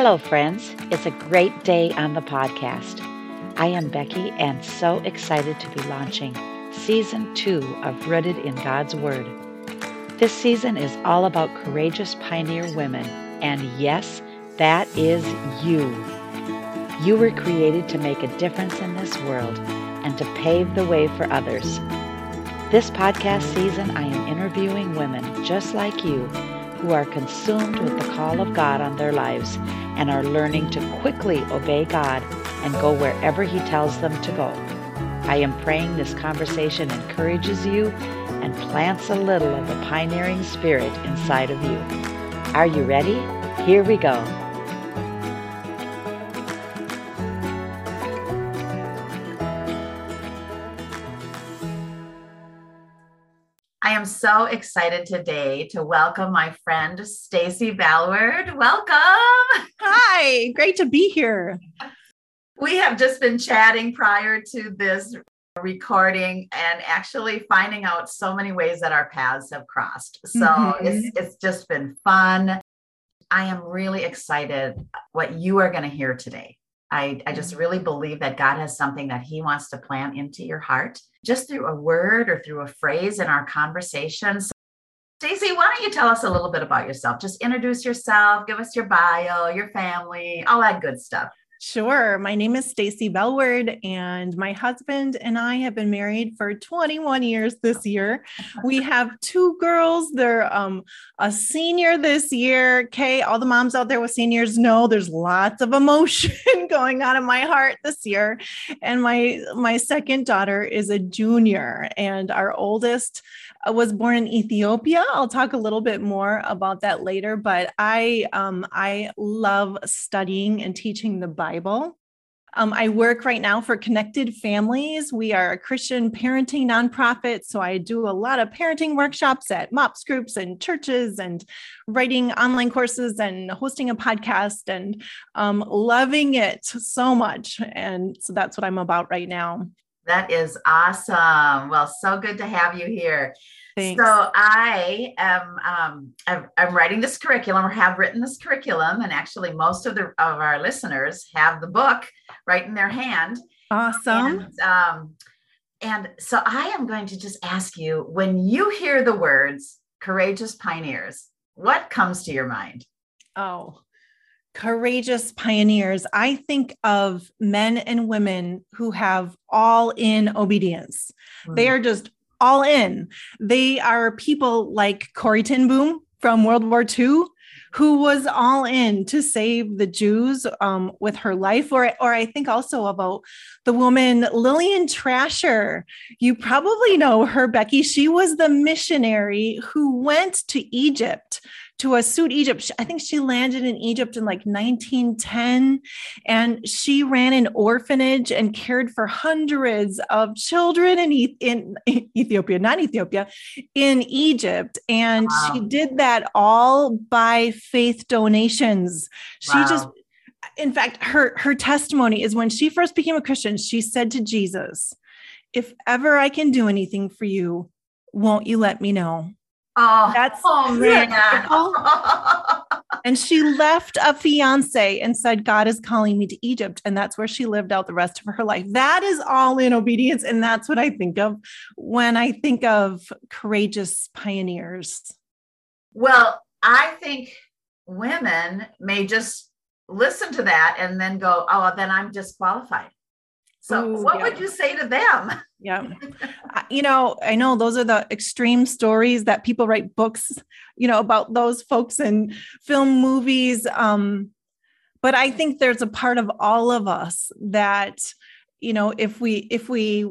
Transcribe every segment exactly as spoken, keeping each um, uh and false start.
Hello, friends. It's a great day on the podcast. I am Becky and so excited to be launching Season two of Rooted in God's Word. This season is all about courageous pioneer women, and yes, that is you. You were created to make a difference in this world and to pave the way for others. This podcast season, I am interviewing women just like you who are consumed with the call of God on their lives and are learning to quickly obey God and go wherever He tells them to go. I am praying this conversation encourages you and plants a little of the pioneering spirit inside of you. Are you ready? Here we go. I am so excited today to welcome my friend, Stacy Bellward. Welcome. Hi, great to be here. We have just been chatting prior to this recording and actually finding out so many ways that our paths have crossed. So mm-hmm. it's, it's just been fun. I am really excited what you are going to hear today. I, I just really believe that God has something that He wants to plant into your heart, just through a word or through a phrase in our conversation. So, Stacy, why don't you tell us a little bit about yourself? Just introduce yourself, give us your bio, your family, all that good stuff. Sure. My name is Stacy Bellward, and my husband and I have been married for twenty-one years this year. We have two girls. They're um, a senior this year. Okay. All the moms out there with seniors know there's lots of emotion going on in my heart this year. And my, my second daughter is a junior, and our oldest was born in Ethiopia. I'll talk a little bit more about that later, but I, um, I love studying and teaching the Bible. Bible. Um, I work right now for Connected Families. We are a Christian parenting nonprofit, so I do a lot of parenting workshops at MOPS groups and churches and writing online courses and hosting a podcast and um, loving it so much. And so that's what I'm about right now. That is awesome. Well, so good to have you here. Thanks. So I am, um, I'm, I'm writing this curriculum or have written this curriculum. And actually most of the, of our listeners have the book right in their hand. Awesome. And, um, and so I am going to just ask you, when you hear the words courageous pioneers, what comes to your mind? Oh, courageous pioneers. I think of men and women who have all in obedience. Mm. They are just all in. They are people like Corrie Ten Boom from World War Two, who was all in to save the Jews um, with her life. Or, or I think also about the woman, Lillian Trasher. You probably know her, Becky. She was the missionary who went to Egypt to Assuut, Egypt. I think she landed in Egypt in like nineteen ten, and she ran an orphanage and cared for hundreds of children in, e- in Ethiopia, not Ethiopia, in Egypt. And wow. She did that all by faith donations. She wow. just, in fact, her, her testimony is when she first became a Christian, she said to Jesus, "If ever I can do anything for you, won't you let me know?" Oh, that's oh, man. And she left a fiance and said, "God is calling me to Egypt." And that's where she lived out the rest of her life. That is all in obedience. And that's what I think of when I think of courageous pioneers. Well, I think women may just listen to that and then go, "Oh, then I'm disqualified." So Ooh, what yeah. would you say to them? Yeah. You know, I know those are the extreme stories that people write books, you know, about those folks and film movies. Um, but I think there's a part of all of us that, you know, if we, if we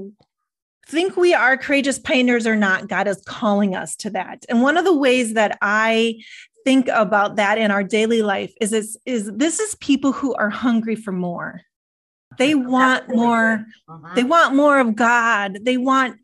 think we are courageous pioneers or not, God is calling us to that. And one of the ways that I think about that in our daily life is, is, is this is people who are hungry for more. They want more, uh-huh. they want more of God. They want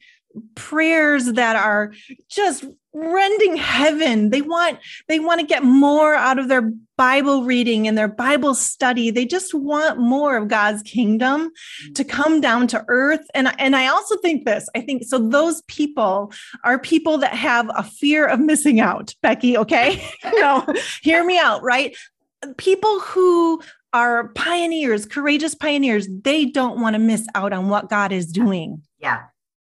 prayers that are just rending heaven. They want, they want to get more out of their Bible reading and their Bible study. They just want more of God's kingdom to come down to earth. And, and I also think this, I think, so those people are people that have a fear of missing out, Becky. Okay. No, hear me out, right? people who are pioneers, courageous pioneers, they don't want to miss out on what God is doing. Yeah.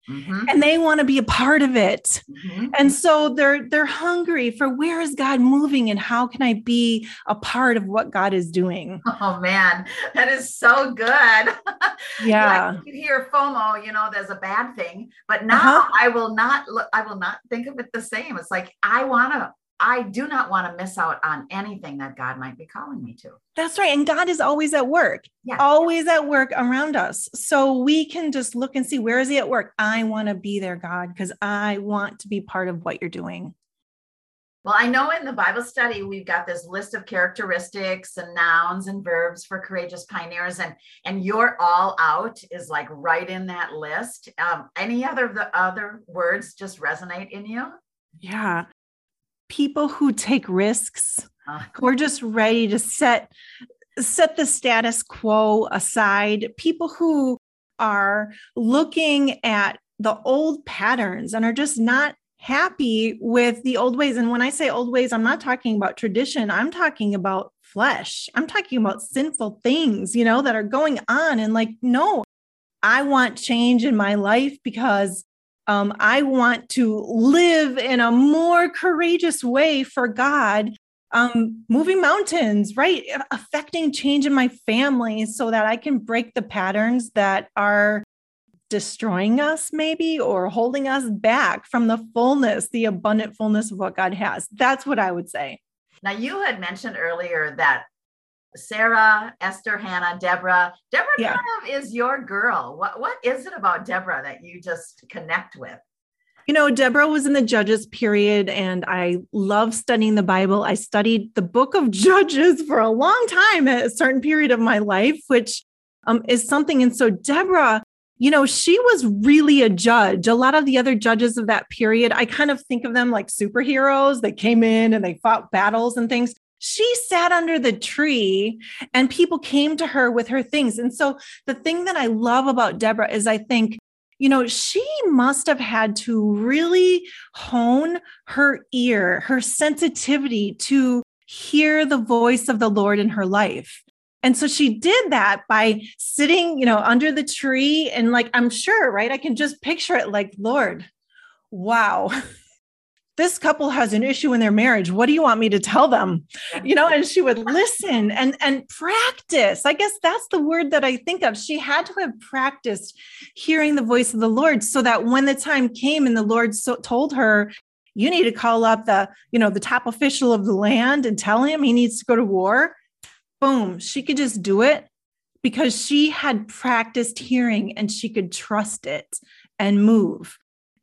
Mm-hmm. And they want to be a part of it. Mm-hmm. And so they're, they're hungry for where is God moving and how can I be a part of what God is doing? Oh man, that is so good. Yeah. Like you hear FOMO, you know, there's a bad thing, but now uh-huh. I will not, look, I will not think of it the same. It's like, I want to, I do not want to miss out on anything that God might be calling me to. That's right. And God is always at work, yeah. always at work around us. So we can just look and see, where is he at work? I want to be there, God, because I want to be part of what you're doing. Well, I know in the Bible study, we've got this list of characteristics and nouns and verbs for courageous pioneers, and, and you're all out is like right in that list. Um, any other of the other words just resonate in you? Yeah. People who take risks, who are just ready to set, set the status quo aside, people who are looking at the old patterns and are just not happy with the old ways. And when I say old ways, I'm not talking about tradition. I'm talking about flesh. I'm talking about sinful things, you know, that are going on. And like, no, I want change in my life because Um, I want to live in a more courageous way for God, um, moving mountains, right? Affecting change in my family so that I can break the patterns that are destroying us maybe, or holding us back from the fullness, the abundant fullness of what God has. That's what I would say. Now you had mentioned earlier that Sarah, Esther, Hannah, Deborah. Deborah yeah. kind of is your girl. What what is it about Deborah that you just connect with? You know, Deborah was in the Judges period, and I love studying the Bible. I studied the book of Judges for a long time at a certain period of my life, which um, is something. And so Deborah, you know, she was really a judge. A lot of the other judges of that period, I kind of think of them like superheroes. They came in and they fought battles and things. She sat under the tree and people came to her with her things. And so the thing that I love about Deborah is I think, you know, she must have had to really hone her ear, her sensitivity to hear the voice of the Lord in her life. And so she did that by sitting, you know, under the tree and like, I'm sure, right? I can just picture it like, Lord, wow. This couple has an issue in their marriage. What do you want me to tell them? You know, and she would listen and, and practice. I guess that's the word that I think of. She had to have practiced hearing the voice of the Lord so that when the time came and the Lord so, told her, you need to call up the, you know, the top official of the land and tell him he needs to go to war. Boom. She could just do it because she had practiced hearing and she could trust it and move.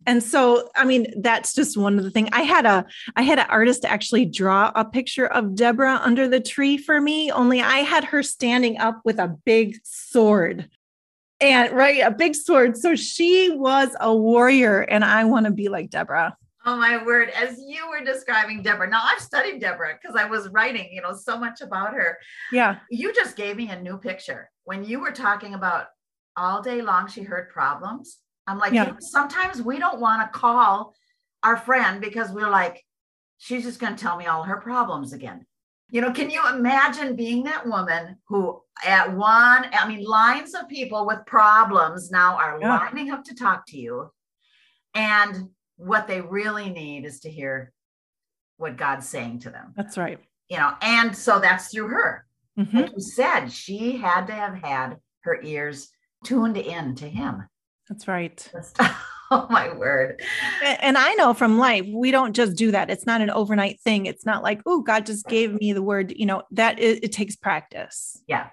And so, I mean, that's just one of the things. I had a, I had an artist actually draw a picture of Deborah under the tree for me, only I had her standing up with a big sword and right, a big sword. So she was a warrior and I want to be like Deborah. Oh my word. As you were describing Deborah, now I've studied Deborah because I was writing, you know, so much about her. Yeah. You just gave me a new picture when you were talking about all day long, she heard problems. I'm like, yeah. you know, sometimes we don't want to call our friend because we're like, she's just going to tell me all her problems again. You know, can you imagine being that woman who at one, I mean, lines of people with problems now are yeah. lining up to talk to you. And what they really need is to hear what God's saying to them. That's right. You know, and so that's through her. Mm-hmm. Like you said, she had to have had her ears tuned in to him. That's right. Oh my word. And I know from life, we don't just do that. It's not an overnight thing. It's not like, oh, God just gave me the word, you know, that is, it takes practice. Yeah.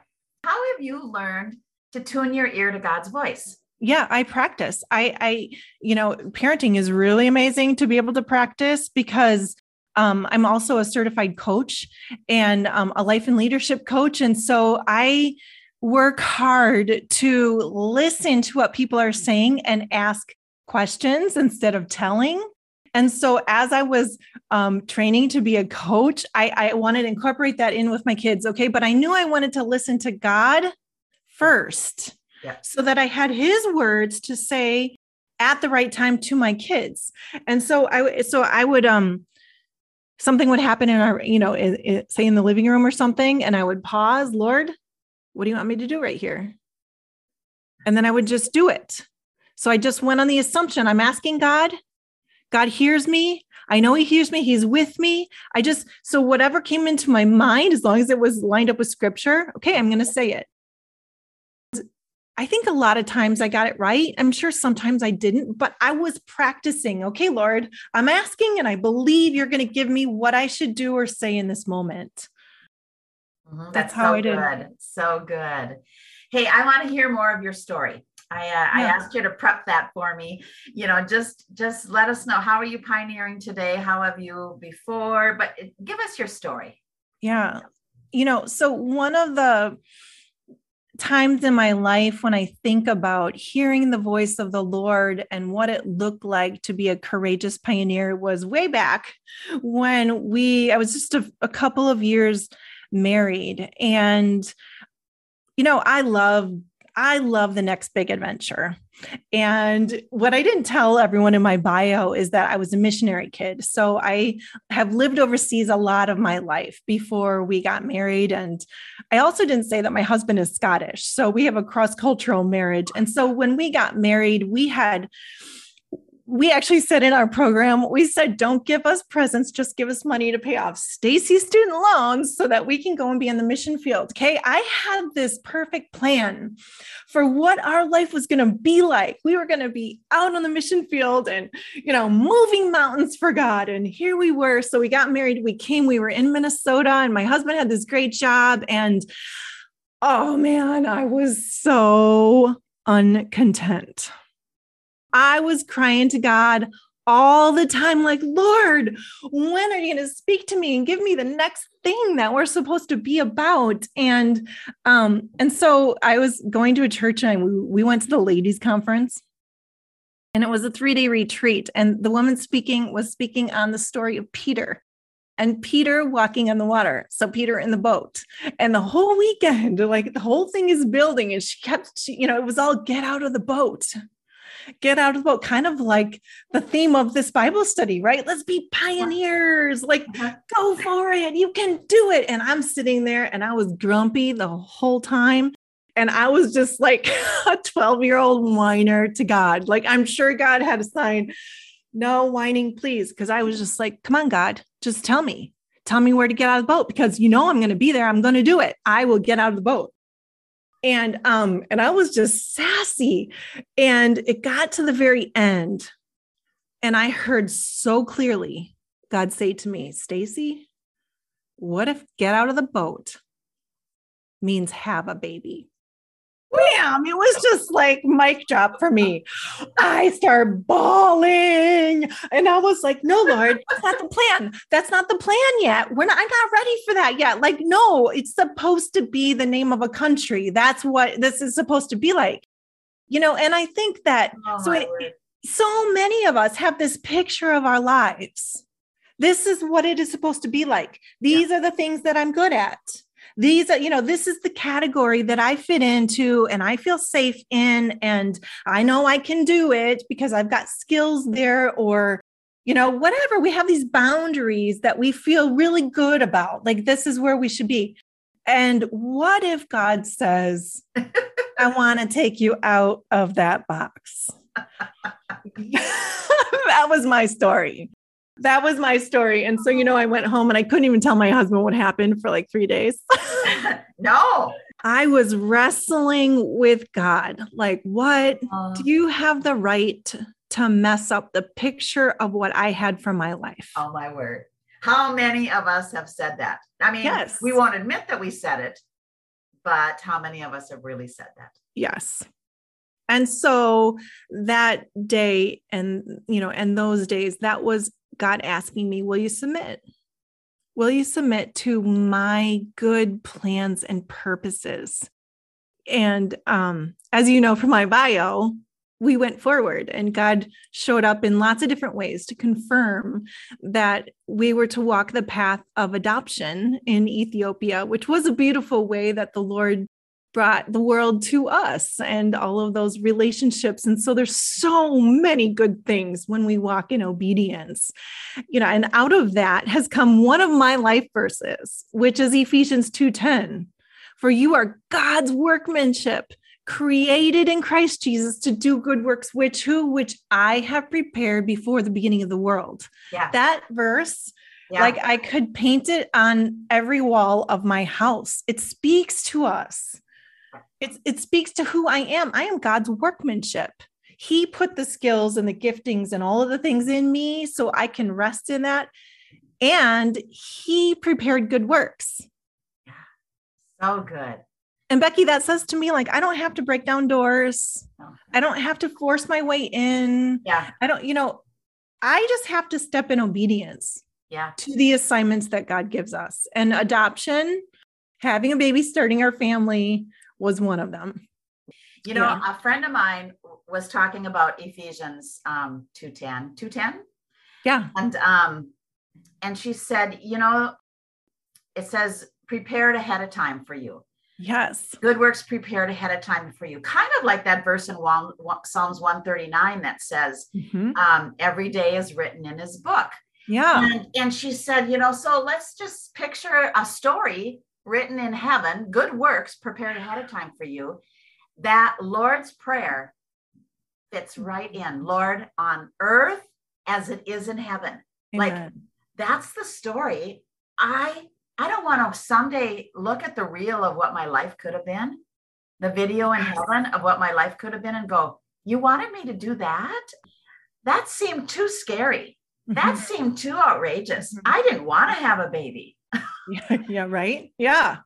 How have you learned to tune your ear to God's voice? Yeah, I practice. I, I, you know, parenting is really amazing to be able to practice because um, I'm also a certified coach and um, a life and leadership coach. And so I work hard to listen to what people are saying and ask questions instead of telling. And so as I was um, training to be a coach, I, I wanted to incorporate that in with my kids. Okay. But I knew I wanted to listen to God first yeah. so that I had his words to say at the right time to my kids. And so I, so I would, um, something would happen in our, you know, it, it, say in the living room or something. And I would pause, Lord, what do you want me to do right here? And then I would just do it. So I just went on the assumption, I'm asking God, God hears me. I know he hears me. He's with me. I just, so whatever came into my mind, as long as it was lined up with scripture, okay, I'm going to say it. I think a lot of times I got it right. I'm sure sometimes I didn't, but I was practicing. Okay, Lord, I'm asking and I believe you're going to give me what I should do or say in this moment. Mm-hmm. That's, That's how so I did. Good. So good. Hey, I want to hear more of your story. I, uh, yeah. I asked you to prep that for me, you know, just, just let us know, how are you pioneering today? How have you before, but give us your story. Yeah. You know, so one of the times in my life when I think about hearing the voice of the Lord and what it looked like to be a courageous pioneer was way back when we, I was just a, a couple of years married, and, you know, I love I love the next big adventure. And what I didn't tell everyone in my bio is that I was a missionary kid. So I have lived overseas a lot of my life before we got married. And I also didn't say that my husband is Scottish. So we have a cross-cultural marriage. And so when we got married, we had, we actually said in our program, we said, don't give us presents, just give us money to pay off Stacy's student loans so that we can go and be in the mission field. Okay. I had this perfect plan for what our life was going to be like. We were going to be out on the mission field and, you know, moving mountains for God. And here we were. So we got married, we came, we were in Minnesota, and my husband had this great job. And oh man, I was so uncontent. I was crying to God all the time, like, Lord, when are you going to speak to me and give me the next thing that we're supposed to be about? And, um, and so I was going to a church, and we, we went to the ladies' conference, and it was a three day retreat. And the woman speaking was speaking on the story of Peter and Peter walking on the water. So Peter in the boat, and the whole weekend, like the whole thing is building. And she kept, she, you know, it was all get out of the boat. Get out of the boat, kind of like the theme of this Bible study, right? Let's be pioneers, like go for it. You can do it. And I'm sitting there, and I was grumpy the whole time. And I was just like a twelve year old whiner to God. Like, I'm sure God had a sign, no whining, please. Cause I was just like, come on, God, just tell me, tell me where to get out of the boat, because you know, I'm going to be there. I'm going to do it. I will get out of the boat. And, um, and I was just sassy, and it got to the very end, and I heard so clearly God say to me, Stacy, what if get out of the boat means have a baby? Wham! It was just like mic drop for me. I start bawling, and I was like, no, Lord, that's not the plan. That's not the plan yet. We're not, I'm not ready for that yet. Like, no, it's supposed to be the name of a country. That's what this is supposed to be like, you know? And I think that, oh, so, it, so many of us have this picture of our lives. This is what it is supposed to be like. These yeah. are the things that I'm good at. These are, you know, this is the category that I fit into and I feel safe in, and I know I can do it because I've got skills there, or, you know, whatever. We have these boundaries that we feel really good about. Like, this is where we should be. And what if God says, I want to take you out of that box? That was my story. That was my story. And so, you know, I went home and I couldn't even tell my husband what happened for like three days. No, I was wrestling with God. Like, what uh, do you have the right to mess up the picture of what I had for my life? Oh my word. How many of us have said that? I mean, yes. We won't admit that we said it, but how many of us have really said that? Yes. And so that day and, you know, and those days, that was God asking me, will you submit? Will you submit to my good plans and purposes? And um, as you know, from my bio, we went forward, and God showed up in lots of different ways to confirm that we were to walk the path of adoption in Ethiopia, which was a beautiful way that the Lord brought the world to us and all of those relationships. And so there's so many good things when we walk in obedience, you know, and out of that has come one of my life verses, which is Ephesians two ten, for you are God's workmanship, created in Christ Jesus to do good works, which who, which I have prepared before the beginning of the world. Yeah. That verse, yeah. Like I could paint it on every wall of my house. It speaks to us. It, it speaks to who I am. I am God's workmanship. He put the skills and the giftings and all of the things in me so I can rest in that. And he prepared good works. Yeah. So good. And Becky, that says to me, like, I don't have to break down doors. I don't have to force my way in. Yeah. I don't, you know, I just have to step in obedience yeah. to the assignments that God gives us. And adoption, having a baby, starting our family was one of them. You know, yeah. a friend of mine was talking about Ephesians um, two ten, two ten. Yeah. And, um, and she said, you know, it says, prepared ahead of time for you. Yes. Good works prepared ahead of time for you. Kind of like that verse in Psalms one thirty-nine that says, mm-hmm. um, every day is written in his book. Yeah. And, and she said, you know, so let's just picture a story written in heaven, good works prepared ahead of time for you. That Lord's Prayer fits right in, Lord, on earth as it is in heaven. Amen. Like that's the story. I I don't want to someday look at the reel of what my life could have been, the video in heaven of what my life could have been and go, you wanted me to do that? That seemed too scary. That seemed too outrageous. I didn't want to have a baby. yeah, yeah, right? Yeah.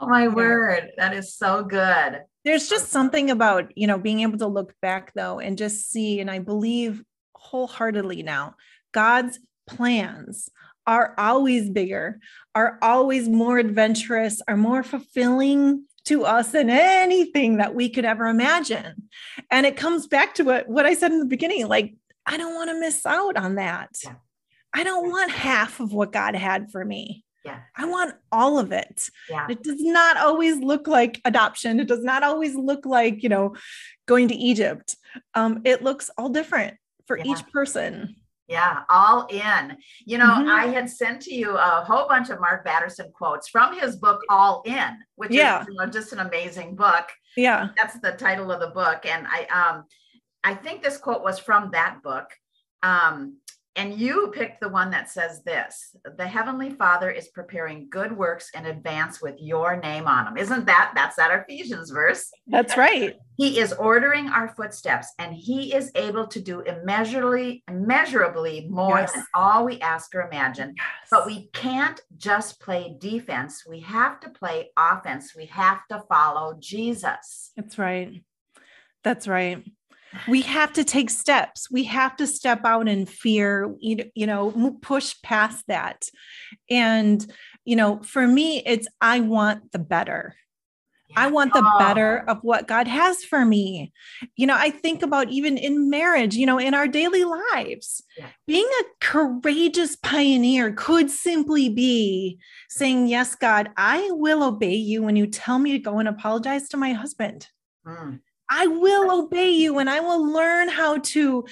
Oh, my word. That is so good. There's just something about, you know, being able to look back though, and just see, and I believe wholeheartedly now, God's plans are always bigger, are always more adventurous, are more fulfilling to us than anything that we could ever imagine. And it comes back to what, what I said in the beginning, like, I don't want to miss out on that. Yeah. I don't want half of what God had for me. Yeah. I want all of it. Yeah. It does not always look like adoption. It does not always look like, you know, going to Egypt. Um, it looks all different for yeah. each person. Yeah, all in. You know, mm-hmm. I had sent to you a whole bunch of Mark Batterson quotes from his book, All In, which yeah. is, you know, just an amazing book. Yeah. That's the title of the book. And I um, I think this quote was from that book. Um, and you picked the one that says this, the Heavenly Father is preparing good works in advance with your name on them. Isn't that, that's that Ephesians verse. That's right. He is ordering our footsteps and he is able to do immeasurably, immeasurably more yes. than all we ask or imagine, yes. but we can't just play defense. We have to play offense. We have to follow Jesus. That's right. That's right. We have to take steps. We have to step out in fear, you know, push past that. And, you know, for me, it's, I want the better. I want the better of what God has for me. You know, I think about even in marriage, you know, in our daily lives, yeah. being a courageous pioneer could simply be saying, yes, God, I will obey you when you tell me to go and apologize to my husband. Mm. I will obey you and I will learn how to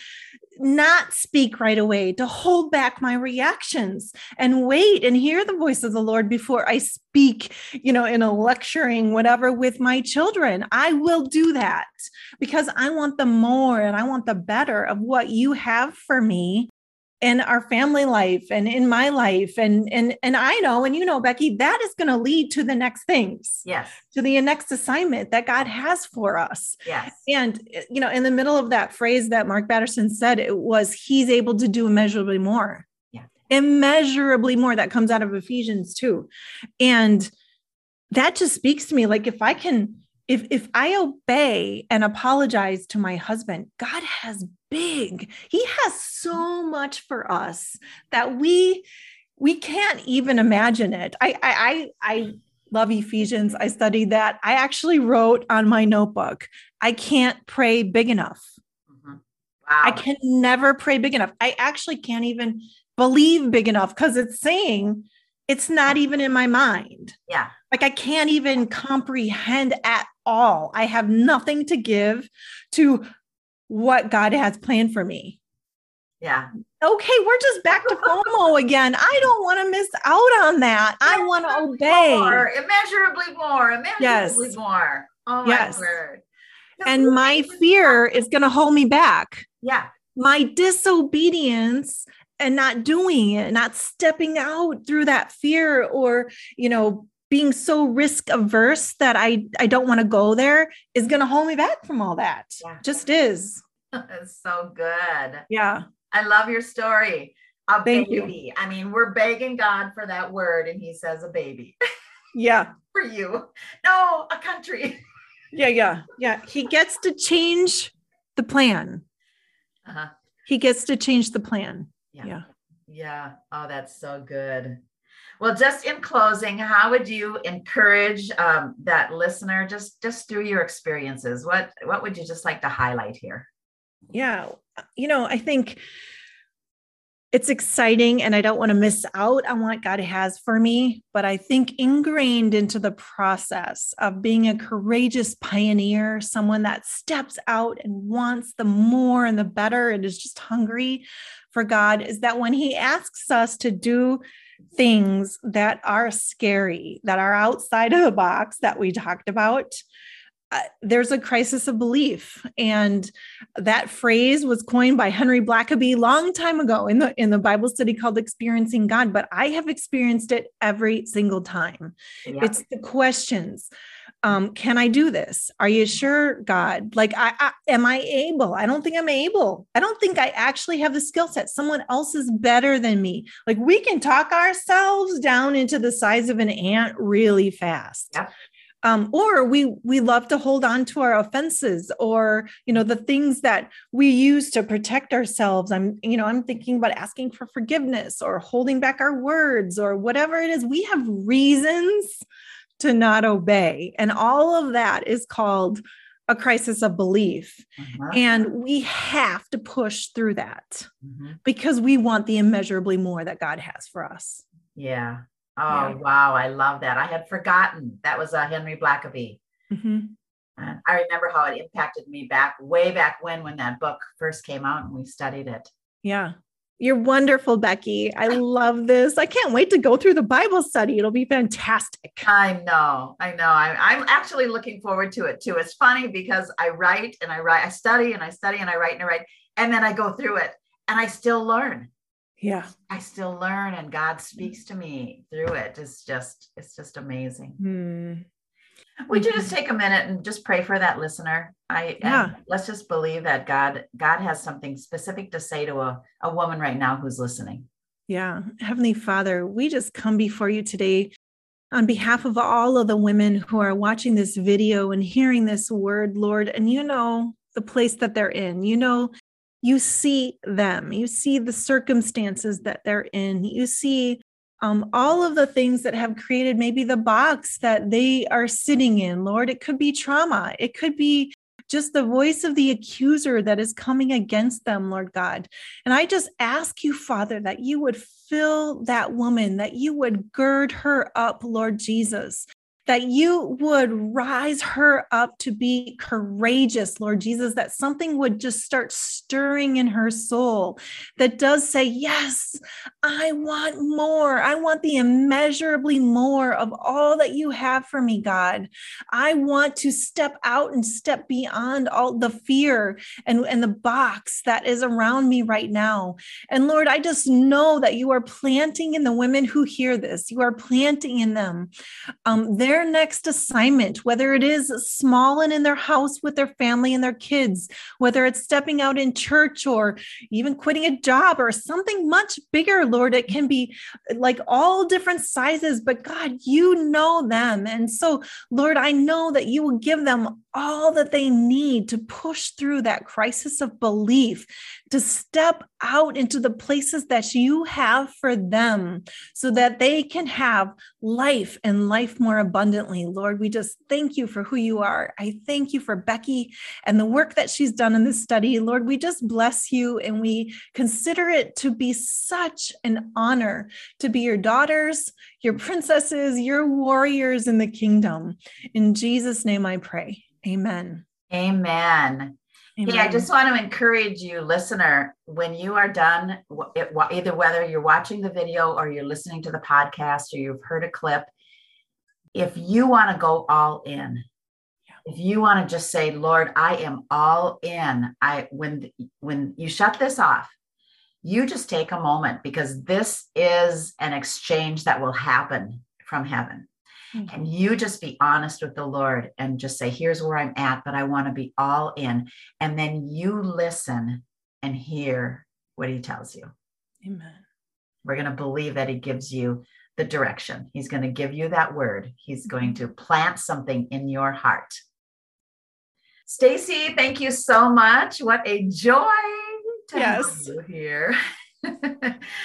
not speak right away, to hold back my reactions and wait and hear the voice of the Lord before I speak, you know, in a lecturing, whatever, with my children. I will do that because I want the more and I want the better of what you have for me in our family life and in my life. And, and, and I know, and you know, Becky, that is going to lead to the next things. Yes. To the next assignment that God has for us. Yes. And, you know, in the middle of that phrase that Mark Batterson said, it was, he's able to do immeasurably more, yeah. immeasurably more. That comes out of Ephesians two. And that just speaks to me. Like if I can, if, if I obey and apologize to my husband, God has big. He has so much for us that we, we can't even imagine it. I, I, I, I love Ephesians. I studied that. I actually wrote on my notebook, I can't pray big enough. Mm-hmm. Wow. I can never pray big enough. I actually can't even believe big enough because it's saying it's not even in my mind. Yeah. Like I can't even comprehend at all. I have nothing to give to what God has planned for me. Yeah. Okay. We're just back to FOMO again. I don't want to miss out on that. I want to obey. More, immeasurably more. Immeasurably yes. more. Oh my yes. word. That's and really my fear is going to hold me back. Yeah. My disobedience and not doing it, not stepping out through that fear, or, you know, being so risk averse that I, I don't want to go there, is going to hold me back from all that. Yeah. Just is. That's so good. Yeah. I love your story. A Thank baby. You. I mean, we're begging God for that word. And he says a baby. Yeah. For you. No, a country. Yeah. Yeah. Yeah. He gets to change the plan. Uh-huh. He gets to change the plan. Yeah. Yeah. Yeah. Oh, that's so good. Well, just in closing, how would you encourage um, that listener, just, just through your experiences? What, what would you just like to highlight here? Yeah. You know, I think it's exciting and I don't want to miss out on what God has for me, but I think ingrained into the process of being a courageous pioneer, someone that steps out and wants the more and the better and is just hungry for God, is that when he asks us to do things that are scary, that are outside of the box that we talked about, uh, there's a crisis of belief. And that phrase was coined by Henry Blackaby long time ago in the, in the Bible study called Experiencing God, but I have experienced it every single time. Yeah. It's the questions. Um, can I do this? Are you sure, God? Like, I, I, am I able? I don't think I'm able. I don't think I actually have the skill set. Someone else is better than me. Like, we can talk ourselves down into the size of an ant really fast. Yeah. Um, or we, we love to hold on to our offenses, or, you know, the things that we use to protect ourselves. I'm, you know, I'm thinking about asking for forgiveness or holding back our words or whatever it is. We have reasons to not obey. And all of that is called a crisis of belief. Uh-huh. And we have to push through that uh-huh. because we want the immeasurably more that God has for us. Yeah. Oh, yeah. Wow. I love that. I had forgotten. That was uh, Henry Blackaby. Mm-hmm. Uh, I remember how it impacted me back way back when, when that book first came out and we studied it. Yeah. You're wonderful, Becky. I love this. I can't wait to go through the Bible study. It'll be fantastic. I know. I know. I'm, I'm actually looking forward to it too. It's funny because I write and I write, I study and I study and I write and I write, and then I go through it and I still learn. Yeah. I still learn, and God speaks to me through it. It's just, it's just amazing. Hmm. Would you just take a minute and just pray for that listener? I yeah. Let's just believe that God, God has something specific to say to a, a woman right now who's listening. Yeah. Heavenly Father, we just come before you today on behalf of all of the women who are watching this video and hearing this word, Lord, and you know the place that they're in. You know, you see them, you see the circumstances that they're in, you see Um, all of the things that have created maybe the box that they are sitting in, Lord. It could be trauma. It could be just the voice of the accuser that is coming against them, Lord God. And I just ask you, Father, that you would fill that woman, that you would gird her up, Lord Jesus, that you would rise her up to be courageous, Lord Jesus, that something would just start stirring in her soul that does say, yes, I want more. I want the immeasurably more of all that you have for me, God. I want to step out and step beyond all the fear and, and the box that is around me right now. And Lord, I just know that you are planting in the women who hear this. You are planting in them um, their Their next assignment, whether it is small and in their house with their family and their kids, whether it's stepping out in church or even quitting a job or something much bigger, Lord. It can be like all different sizes, but God, you know them. And so, Lord, I know that you will give them all that they need to push through that crisis of belief, to step out into the places that you have for them so that they can have life and life more abundantly. Lord, we just thank you for who you are. I thank you for Becky and the work that she's done in this study. Lord, we just bless you and we consider it to be such an honor to be your daughters, your princesses, your warriors in the kingdom. In Jesus' name I pray. Amen. Amen. Amen. Hey, I just want to encourage you, listener, when you are done, it, either whether you're watching the video or you're listening to the podcast or you've heard a clip, if you want to go all in, if you want to just say, Lord, I am all in, I when when you shut this off, you just take a moment, because this is an exchange that will happen from heaven. And you just be honest with the Lord and just say, here's where I'm at, but I want to be all in. And then you listen and hear what he tells you. Amen. We're going to believe that he gives you the direction. He's going to give you that word. He's going to plant something in your heart. Stacy, thank you so much. What a joy to yes. have you here.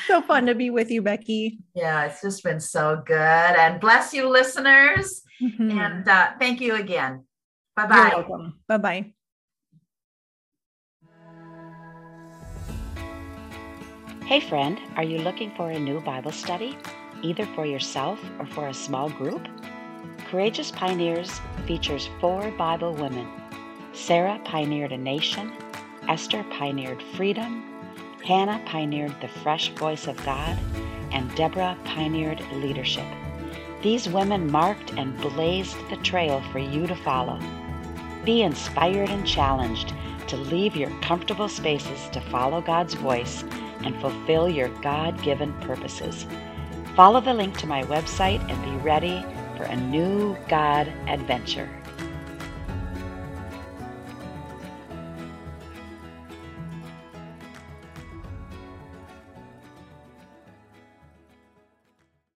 So fun to be with you, Becky. Yeah, it's just been so good. And bless you, listeners. Mm-hmm. And uh, thank you again. Bye-bye. You're welcome. Bye-bye. Hey, friend, are you looking for a new Bible study, either for yourself or for a small group? Courageous Pioneers features four Bible women. Sarah pioneered a nation. Esther pioneered freedom. Hannah pioneered the fresh voice of God, and Deborah pioneered leadership. These women marked and blazed the trail for you to follow. Be inspired and challenged to leave your comfortable spaces to follow God's voice and fulfill your God-given purposes. Follow the link to my website and be ready for a new God adventure.